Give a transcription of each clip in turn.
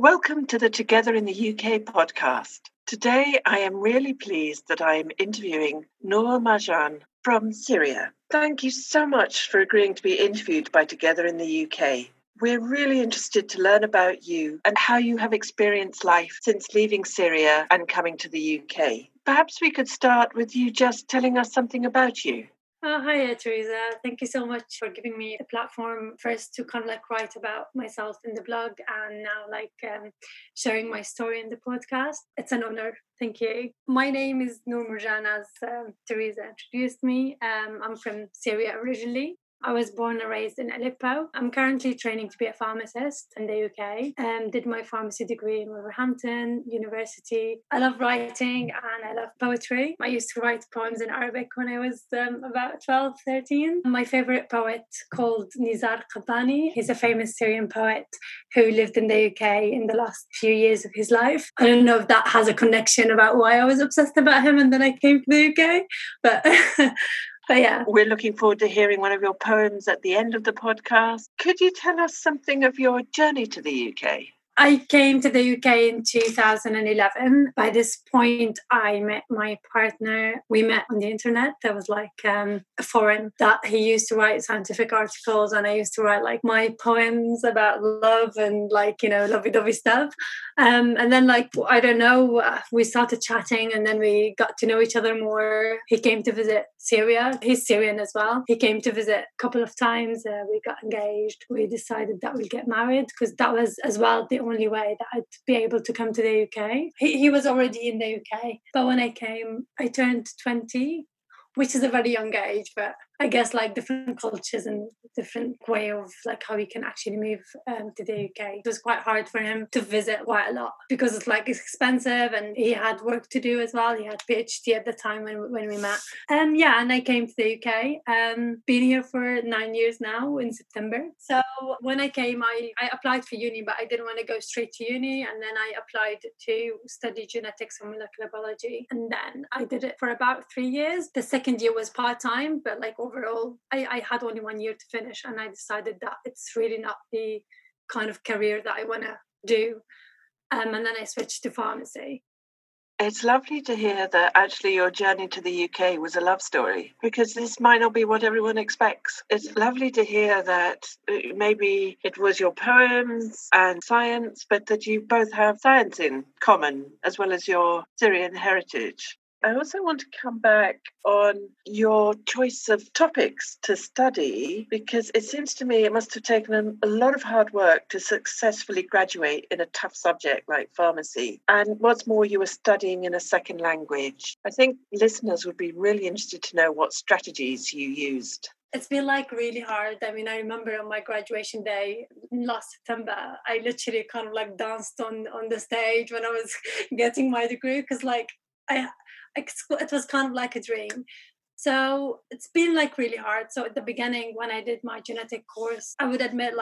Welcome to the Together in the UK podcast. Today, I am really pleased that I am interviewing Noor Murjan from Syria. Thank you so much for agreeing to be interviewed by Together in the UK. We're really interested to learn about you and how you have experienced life since leaving Syria and coming to the UK. Perhaps we could start with you just telling us something about you. Oh, hi, Teresa. Thank you so much for giving me the platform first to kind of write about myself in the blog and now sharing my story in the podcast. It's an honor. Thank you. My name is Noor Murjan, as Teresa introduced me. I'm from Syria originally. I was born and raised in Aleppo. I'm currently training to be a pharmacist in the UK and did my pharmacy degree in Wolverhampton University. I love writing and I love poetry. I used to write poems in Arabic when I was about 12, 13. My favorite poet called Nizar Qabani. He's a famous Syrian poet who lived in the UK in the last few years of his life. I don't know if that has a connection about why I was obsessed about him and then I came to the UK, but... But yeah. We're looking forward to hearing one of your poems at the end of the podcast. Could you tell us something of your journey to the UK? I came to the UK in 2011. By this point, I met my partner. We met on the internet. There was a forum that he used to write scientific articles and I used to write my poems about love and lovey-dovey stuff. And then we started chatting and then we got to know each other more. He came to visit Syria. He's Syrian as well. He came to visit a couple of times. We got engaged. We decided that we'd get married because that was as well the only way that I'd be able to come to the UK. He was already in the UK, but when I came, I turned 20, which is a very young age, but I guess different cultures and different way of how you can actually move to the UK. It was quite hard for him to visit quite a lot because it's it's expensive and he had work to do as well. He had PhD at the time when we met. And I came to the UK. Been here for 9 years now in September. So when I came, I applied for uni, but I didn't want to go straight to uni. And then I applied to study genetics and molecular biology. And then I did it for about 3 years. The second year was part-time, but overall, I had only 1 year to finish and I decided that it's really not the kind of career that I want to do. And then I switched to pharmacy. It's lovely to hear that actually your journey to the UK was a love story, because this might not be what everyone expects. It's lovely to hear that maybe it was your poems and science, but that you both have science in common as well as your Syrian heritage. I also want to come back on your choice of topics to study, because it seems to me it must have taken a lot of hard work to successfully graduate in a tough subject like pharmacy. And what's more, you were studying in a second language. I think listeners would be really interested to know what strategies you used. It's been really hard. I mean, I remember on my graduation day last September, I literally danced on the stage when I was getting my degree because it was a dream. So it's been really hard. So at the beginning, when I did my genetic course, I would admit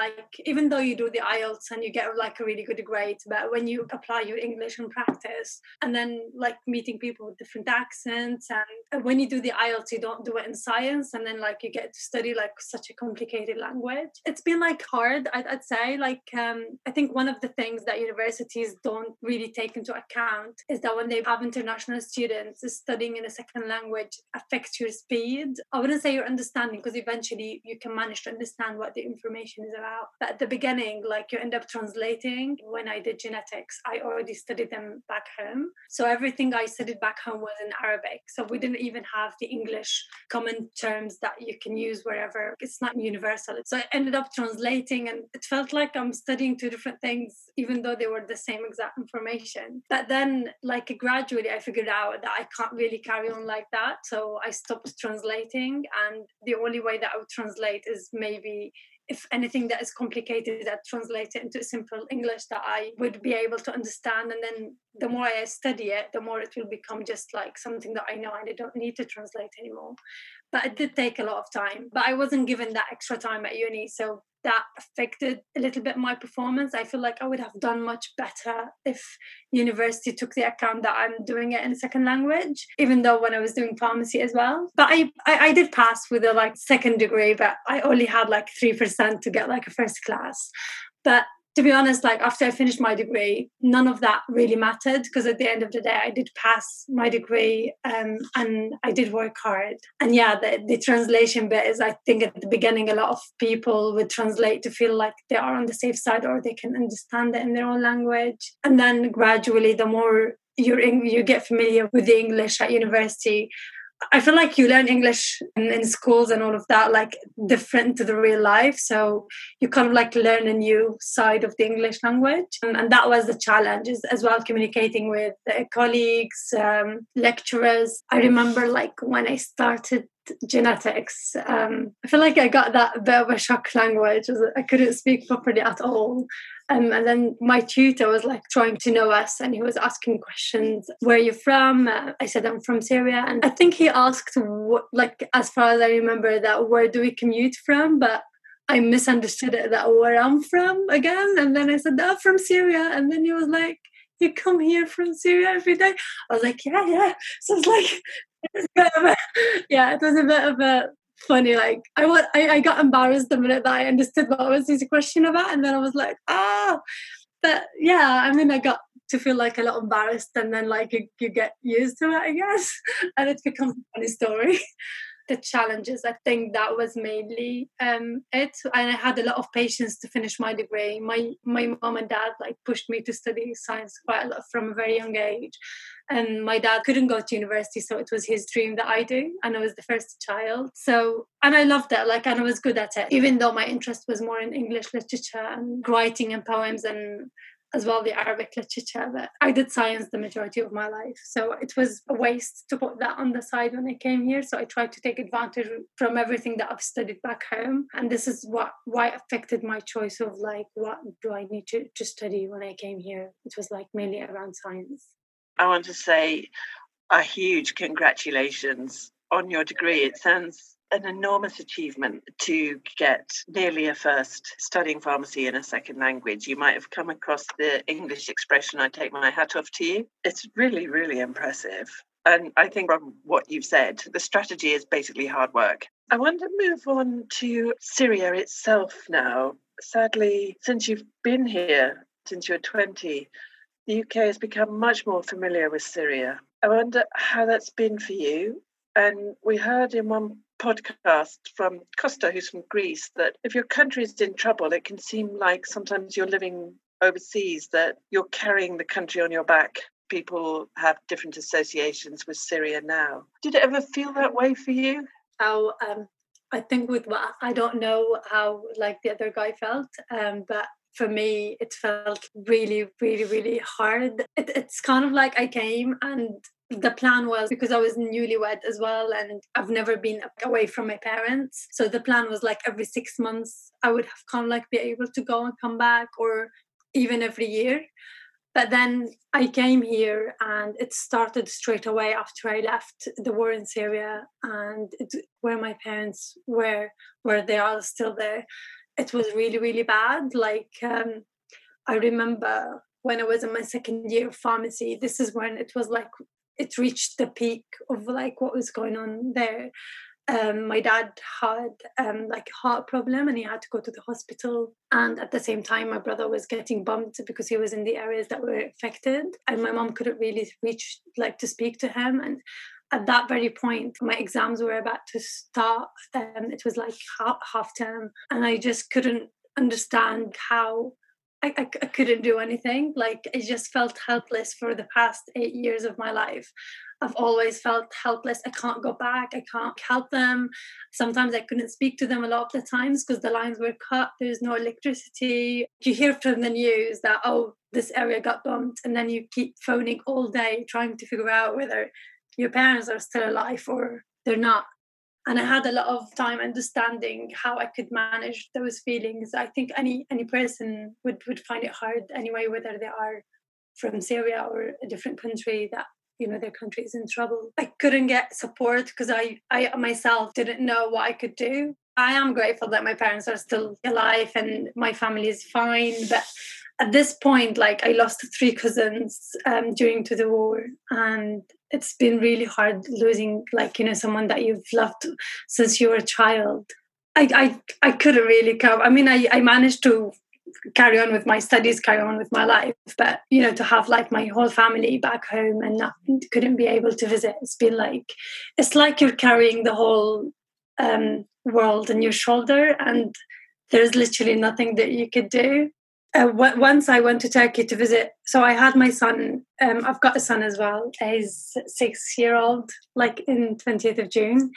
even though you do the IELTS and you get a really good grade, but when you apply your English and practice and then meeting people with different accents, and when you do the IELTS, you don't do it in science. And then you get to study such a complicated language. It's been hard, I'd say. I think one of the things that universities don't really take into account is that when they have international students, studying in a second language affects you speed. I wouldn't say your understanding, because eventually you can manage to understand what the information is about. But at the beginning, you end up translating. When I did genetics, I already studied them back home. So everything I studied back home was in Arabic. So we didn't even have the English common terms that you can use wherever. It's not universal. So I ended up translating and it felt like I'm studying two different things, even though they were the same exact information. But then gradually I figured out that I can't really carry on like that. So I stopped translating, and the only way that I would translate is maybe if anything that is complicated, I translate it into simple English that I would be able to understand. And then the more I study it, the more it will become just something that I know and I don't need to translate anymore. But it did take a lot of time, but I wasn't given that extra time at uni, so that affected a little bit my performance. I feel I would have done much better if university took the account that I'm doing it in a second language, even though when I was doing pharmacy as well. But I did pass with a second degree, but I only had 3% to get a first class. But to be honest, like after I finished my degree, none of that really mattered, because at the end of the day, I did pass my degree and I did work hard. And yeah, the translation bit is, I think at the beginning, a lot of people would translate to feel like they are on the safe side or they can understand it in their own language. And then gradually, the more you get familiar with the English at university, I feel like you learn English in schools and all of that, like different to the real life. So you kind of like learn a new side of the English language. And that was the challenge as well, communicating with colleagues, lecturers. I remember like when I started genetics, I feel like I got that bit of a shock language. I couldn't speak properly at all. And then my tutor was like trying to know us, and he was asking questions. Where are you from? I said, I'm from Syria. And I think he asked, as far as I remember, that where do we commute from? But I misunderstood it, that where I'm from again. And then I said, I'm from Syria. And then he was like, you come here from Syria every day? I was like, yeah. So it's like, it was a bit of a funny, like I got embarrassed the minute that I understood what was this question about, and then I was like, but yeah, I mean, I got to feel like a lot embarrassed, and then like you get used to it, I guess, and it becomes a funny story. The challenges, I think that was mainly it, and I had a lot of patience to finish my degree. My mom and dad like pushed me to study science quite a lot from a very young age, and my dad couldn't go to university, so it was his dream that I do, and I was the first child. So, and I loved that, like, and I was good at it, even though my interest was more in English literature and writing and poems, and as well the Arabic literature. But I did science the majority of my life, so it was a waste to put that on the side when I came here. So I tried to take advantage from everything that I've studied back home, and this is why it affected my choice of like what do I need to study when I came here. It was like mainly around science. I want to say a huge congratulations on your degree. It sounds an enormous achievement to get nearly a first studying pharmacy in a second language. You might have come across the English expression, I take my hat off to you. It's really, really impressive. And I think from what you've said, the strategy is basically hard work. I want to move on to Syria itself now. Sadly, since you've been here, since you're 20, the UK has become much more familiar with Syria. I wonder how that's been for you. And we heard in one podcast from Costa, who's from Greece, that if your country is in trouble, it can seem like sometimes you're living overseas, that you're carrying the country on your back. People have different associations with Syria now. Did it ever feel that way for you? I think with what I don't know how like the other guy felt, but for me it felt really, really, really hard. It's kind of like I came, and the plan was, because I was newlywed as well and I've never been away from my parents, so the plan was like every 6 months I would have kind of like be able to go and come back, or even every year. But then I came here and it started straight away after I left the war in Syria, and where my parents were, where they are still there, it was really, really bad. Like I remember when I was in my second year of pharmacy, this is when it was like it reached the peak of like what was going on there. My dad had like a heart problem, and he had to go to the hospital. And at the same time, my brother was getting bumped because he was in the areas that were affected, and my mom couldn't really reach like to speak to him. And at that very point, my exams were about to start. It was like half term, and I just couldn't understand how. I couldn't do anything. Like, I just felt helpless for the past 8 years of my life. I've always felt helpless. I can't go back. I can't help them. Sometimes I couldn't speak to them a lot of the times because the lines were cut. There's no electricity. You hear from the news that, oh, this area got bombed. And then you keep phoning all day trying to figure out whether your parents are still alive or they're not. And I had a lot of time understanding how I could manage those feelings. I think any person would find it hard anyway, whether they are from Syria or a different country, that, you know, their country is in trouble. I couldn't get support because I myself didn't know what I could do. I am grateful that my parents are still alive and my family is fine. But at this point, like, I lost 3 cousins during the war, and it's been really hard losing, like, you know, someone that you've loved since you were a child. I couldn't really cope. I mean, I managed to carry on with my studies, carry on with my life. But, you know, to have like my whole family back home and not, couldn't be able to visit, it's been like, it's like you're carrying the whole world on your shoulder and there's literally nothing that you could do. Once I went to Turkey to visit, so I had my son, I've got a son as well, he's 6-year-old, like in 20th of June.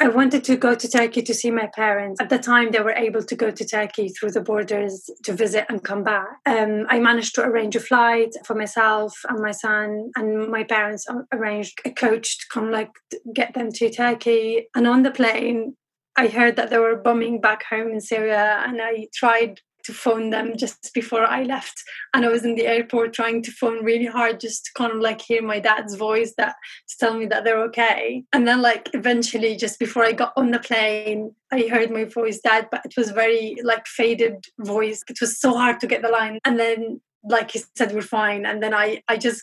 I wanted to go to Turkey to see my parents. At the time, they were able to go to Turkey through the borders to visit and come back. I managed to arrange a flight for myself and my son, and my parents arranged a coach to come, like, get them to Turkey. And on the plane, I heard that they were bombing back home in Syria, and I tried to phone them just before I left. And I was in the airport trying to phone really hard just to kind of like hear my dad's voice to tell me that they're okay. And then like eventually just before I got on the plane, I heard my voice, Dad, but it was very like faded voice. It was so hard to get the line. And then like he said, we're fine. And then I just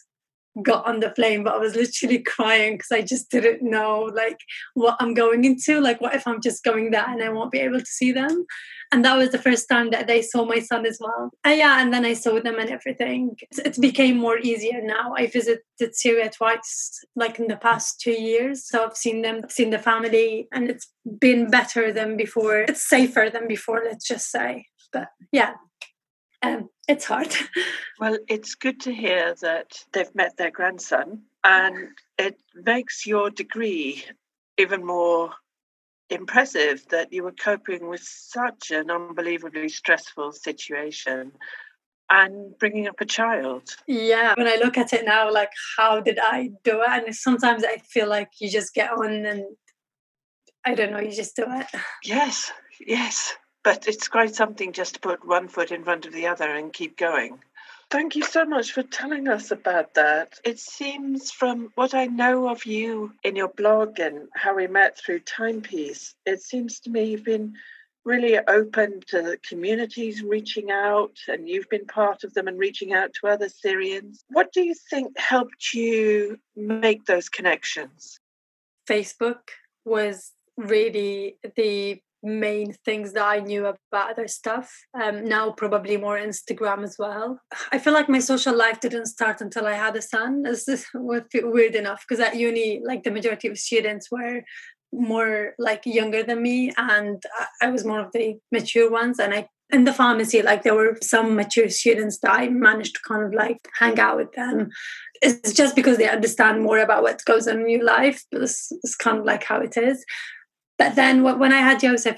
got on the plane, but I was literally crying because I just didn't know like what I'm going into. Like what if I'm just going there and I won't be able to see them? And that was the first time that they saw my son as well. And then I saw them and everything. It became more easier now. I visited Syria twice, like in the past 2 years. So I've seen them, I've seen the family, and it's been better than before. It's safer than before, let's just say. But yeah. It's hard. Well, it's good to hear that they've met their grandson, and it makes your degree even more impressive that you were coping with such an unbelievably stressful situation and bringing up a child. Yeah, when I look at it now, like, how did I do it? And sometimes I feel like you just get on and, I don't know, you just do it. Yes, yes. But it's quite something just to put one foot in front of the other and keep going. Thank you so much for telling us about that. It seems from what I know of you in your blog and how we met through Timepiece, it seems to me you've been really open to the communities reaching out, and you've been part of them and reaching out to other Syrians. What do you think helped you make those connections? Facebook was really the main things that I knew about other stuff. Now probably more Instagram as well. I feel like my social life didn't start until I had a son. This is weird enough, because at uni, like, the majority of students were more like younger than me, and I was more of the mature ones. And I, in the pharmacy, like, there were some mature students that I managed to kind of like hang out with them. It's just because they understand more about what goes on in your life. This is kind of like how it is. But then when I had Joseph,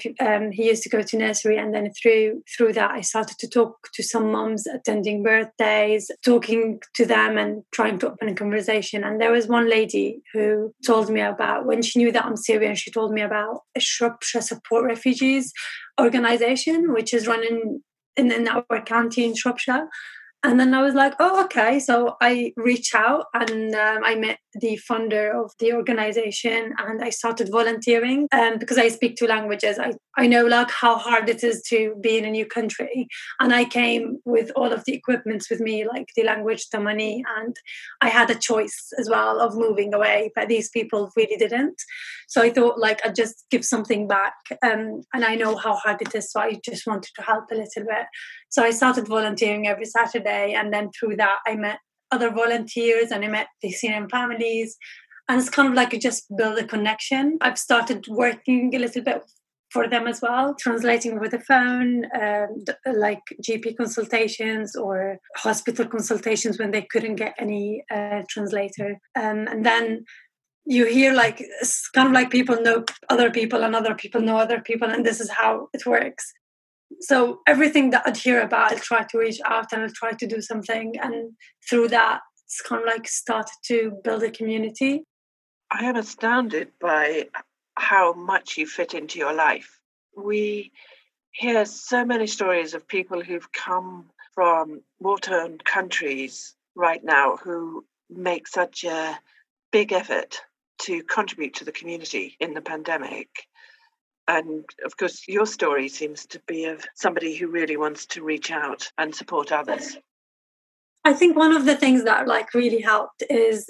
he used to go to nursery, and then through that I started to talk to some mums attending birthdays, talking to them and trying to open a conversation. And there was one lady who told me about, when she knew that I'm Syrian, she told me about a Shropshire Support Refugees organisation, which is run in our county in Shropshire. And then I was like, oh, okay. So I reached out and I met the founder of the organization, and I started volunteering because I speak two languages. I know like how hard it is to be in a new country. And I came with all of the equipment with me, like the language, the money. And I had a choice as well of moving away, but these people really didn't. So I thought like I'd just give something back. And I know how hard it is. So I just wanted to help a little bit. So I started volunteering every Saturday, and then through that I met other volunteers and I met the Syrian families, and it's kind of like you just build a connection. I've started working a little bit for them as well, translating over the phone, like GP consultations or hospital consultations when they couldn't get any translator. And then you hear like, it's kind of like people know other people and other people know other people, and this is how it works. So everything that I'd hear about, I'll try to reach out and I'll try to do something. And through that, it's kind of like started to build a community. I am astounded by how much you fit into your life. We hear so many stories of people who've come from war-torn countries right now who make such a big effort to contribute to the community in the pandemic. And of course, your story seems to be of somebody who really wants to reach out and support others. I think one of the things that like really helped is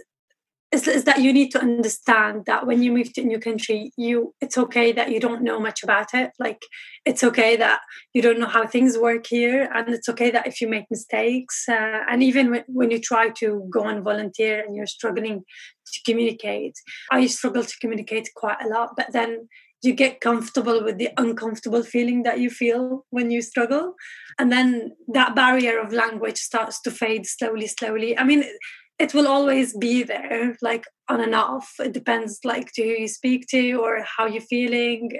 is that you need to understand that when you move to a new country, it's okay that you don't know much about it. Like, it's okay that you don't know how things work here, and it's okay that if you make mistakes, and even when you try to go and volunteer and you're struggling to communicate. I struggle to communicate quite a lot, but then you get comfortable with the uncomfortable feeling that you feel when you struggle, and then that barrier of language starts to fade slowly. I mean, it will always be there, like on and off. It depends, like, to who you speak to or how you're feeling.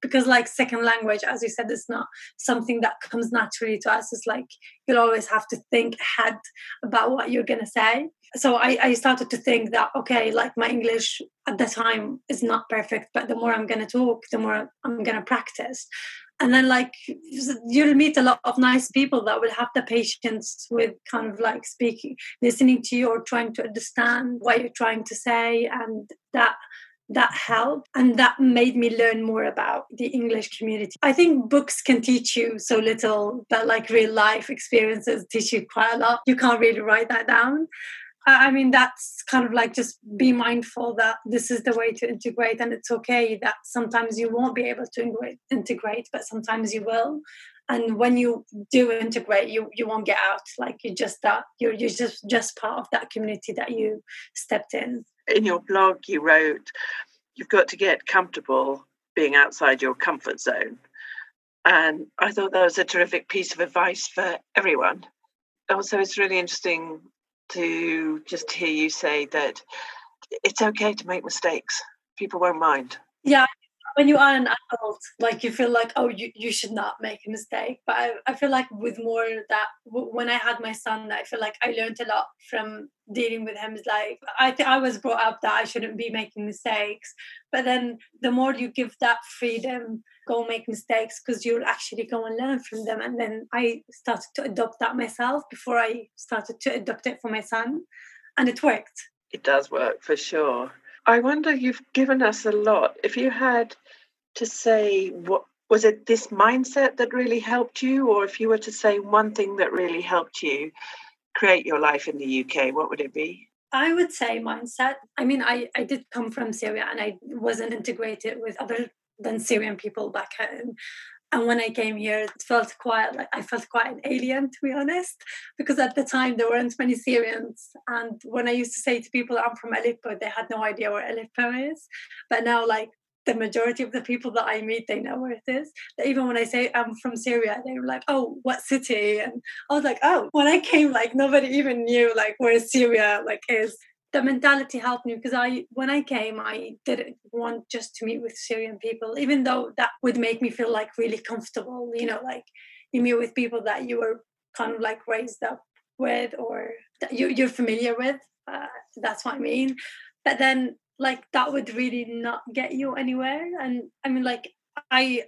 Because, like, second language, as you said, it's not something that comes naturally to us. It's like you'll always have to think ahead about what you're going to say. So I started to think that, okay, like, my English at the time is not perfect, but the more I'm going to talk, the more I'm going to practice. And then, like, you'll meet a lot of nice people that will have the patience with kind of like speaking, listening to you or trying to understand what you're trying to say. And that helped. And that made me learn more about the English community. I think books can teach you so little, but like real life experiences teach you quite a lot. You can't really write that down. I mean, that's kind of like just be mindful that this is the way to integrate, and it's okay that sometimes you won't be able to integrate, but sometimes you will. And when you do integrate, you won't get out. Like, you're just part of that community that you stepped in. In your blog, you wrote, you've got to get comfortable being outside your comfort zone. And I thought that was a terrific piece of advice for everyone. Also, it's really interesting to just hear you say that it's okay to make mistakes. People won't mind. Yeah, when you are an adult, like, you feel like, oh, you should not make a mistake. But I feel like with more that when I had my son, I feel like I learned a lot from dealing with him. Is like, I think I was brought up that I shouldn't be making mistakes. But then the more you give that freedom, go make mistakes, because you'll actually go and learn from them. And then I started to adopt that myself before I started to adopt it for my son. And it worked. It does work, for sure. I wonder, you've given us a lot. If you had to say, what was it, this mindset that really helped you? Or if you were to say one thing that really helped you create your life in the UK, what would it be? I would say mindset. I mean, I did come from Syria, and I wasn't integrated with other than Syrian people back home. And when I came here, I felt quite an alien, to be honest, because at the time there weren't many Syrians. And when I used to say to people, I'm from Aleppo, they had no idea where Aleppo is. But now, like, the majority of the people that I meet, they know where it is. Even when I say I'm from Syria, they were like, oh, what city? And I was like, oh, when I came, like, nobody even knew, like, where Syria, like, is. The mentality helped me, because when I came, I didn't want just to meet with Syrian people, even though that would make me feel like really comfortable, you know, like you meet with people that you were kind of like raised up with, or that you're familiar with. That's what I mean. But then, like, that would really not get you anywhere. And I mean, like,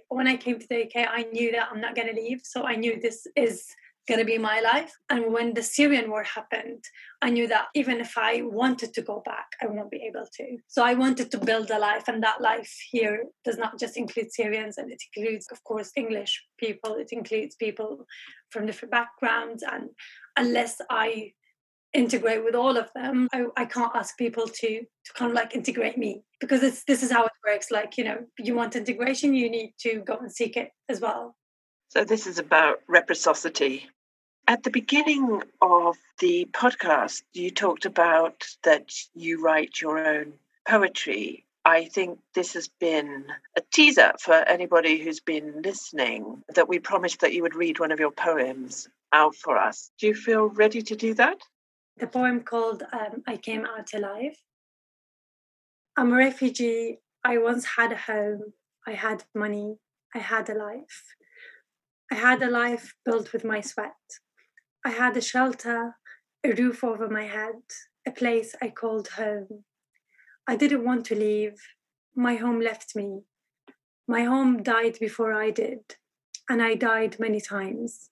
when I came to the UK, I knew that I'm not going to leave. So I knew this is going to be my life. And when the Syrian war happened, I knew that even if I wanted to go back, I won't be able to. So I wanted to build a life, and that life here does not just include Syrians, and it includes, of course, English people. It includes people from different backgrounds. And unless I integrate with all of them, I can't ask people to kind of like integrate me, because this is how it works. Like, you know, you want integration, you need to go and seek it as well. So this is about reciprocity. At the beginning of the podcast, you talked about that you write your own poetry. I think this has been a teaser for anybody who's been listening, that we promised that you would read one of your poems out for us. Do you feel ready to do that? The poem called I Came Out Alive. I'm a refugee. I once had a home. I had money. I had a life. I had a life built with my sweat. I had a shelter, a roof over my head, a place I called home. I didn't want to leave. My home left me. My home died before I did, and I died many times.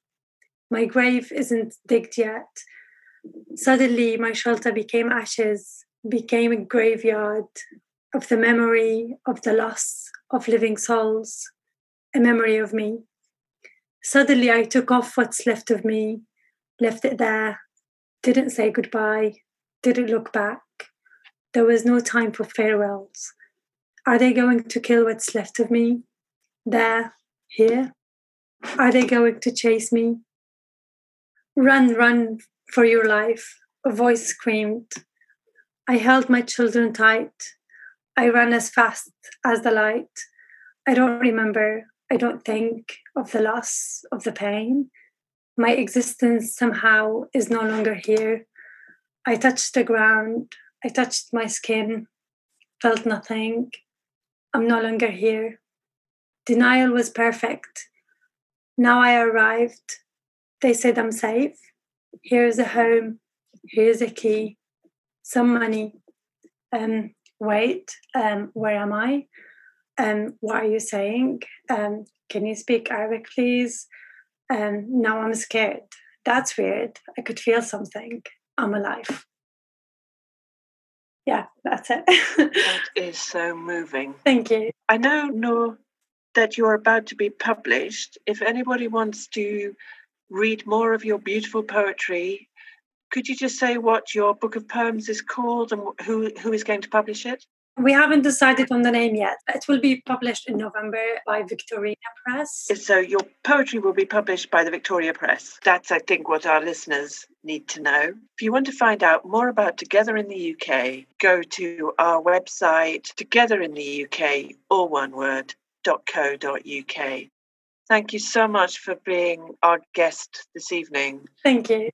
My grave isn't digged yet. Suddenly, my shelter became ashes, became a graveyard of the memory of the loss of living souls, a memory of me. Suddenly, I took off what's left of me, left it there, didn't say goodbye, didn't look back, There was no time for farewells. Are they going to kill what's left of me? There, here? Are they going to chase me? Run, run for your life, a voice screamed. I held my children tight. I ran as fast as the light. I don't remember, I don't think of the loss, of the pain. My existence somehow is no longer here. I touched the ground, I touched my skin, felt nothing. I'm no longer here. Denial was perfect. Now I arrived. They said I'm safe. Here's a home, here's a key, some money. Where am I? What are you saying? Can you speak Arabic, please? Now I'm scared. That's weird. I could feel something. I'm alive. Yeah, that's it. That is so moving. Thank you. I know, Noor, that you're about to be published. If anybody wants to read more of your beautiful poetry, could you just say what your book of poems is called and who is going to publish it? We haven't decided on the name yet. It will be published in November by Victoria Press. So your poetry will be published by the Victoria Press. That's, I think, what our listeners need to know. If you want to find out more about Together in the UK, go to our website, togetherintheuk, all one word, .co.uk. Thank you so much for being our guest this evening. Thank you.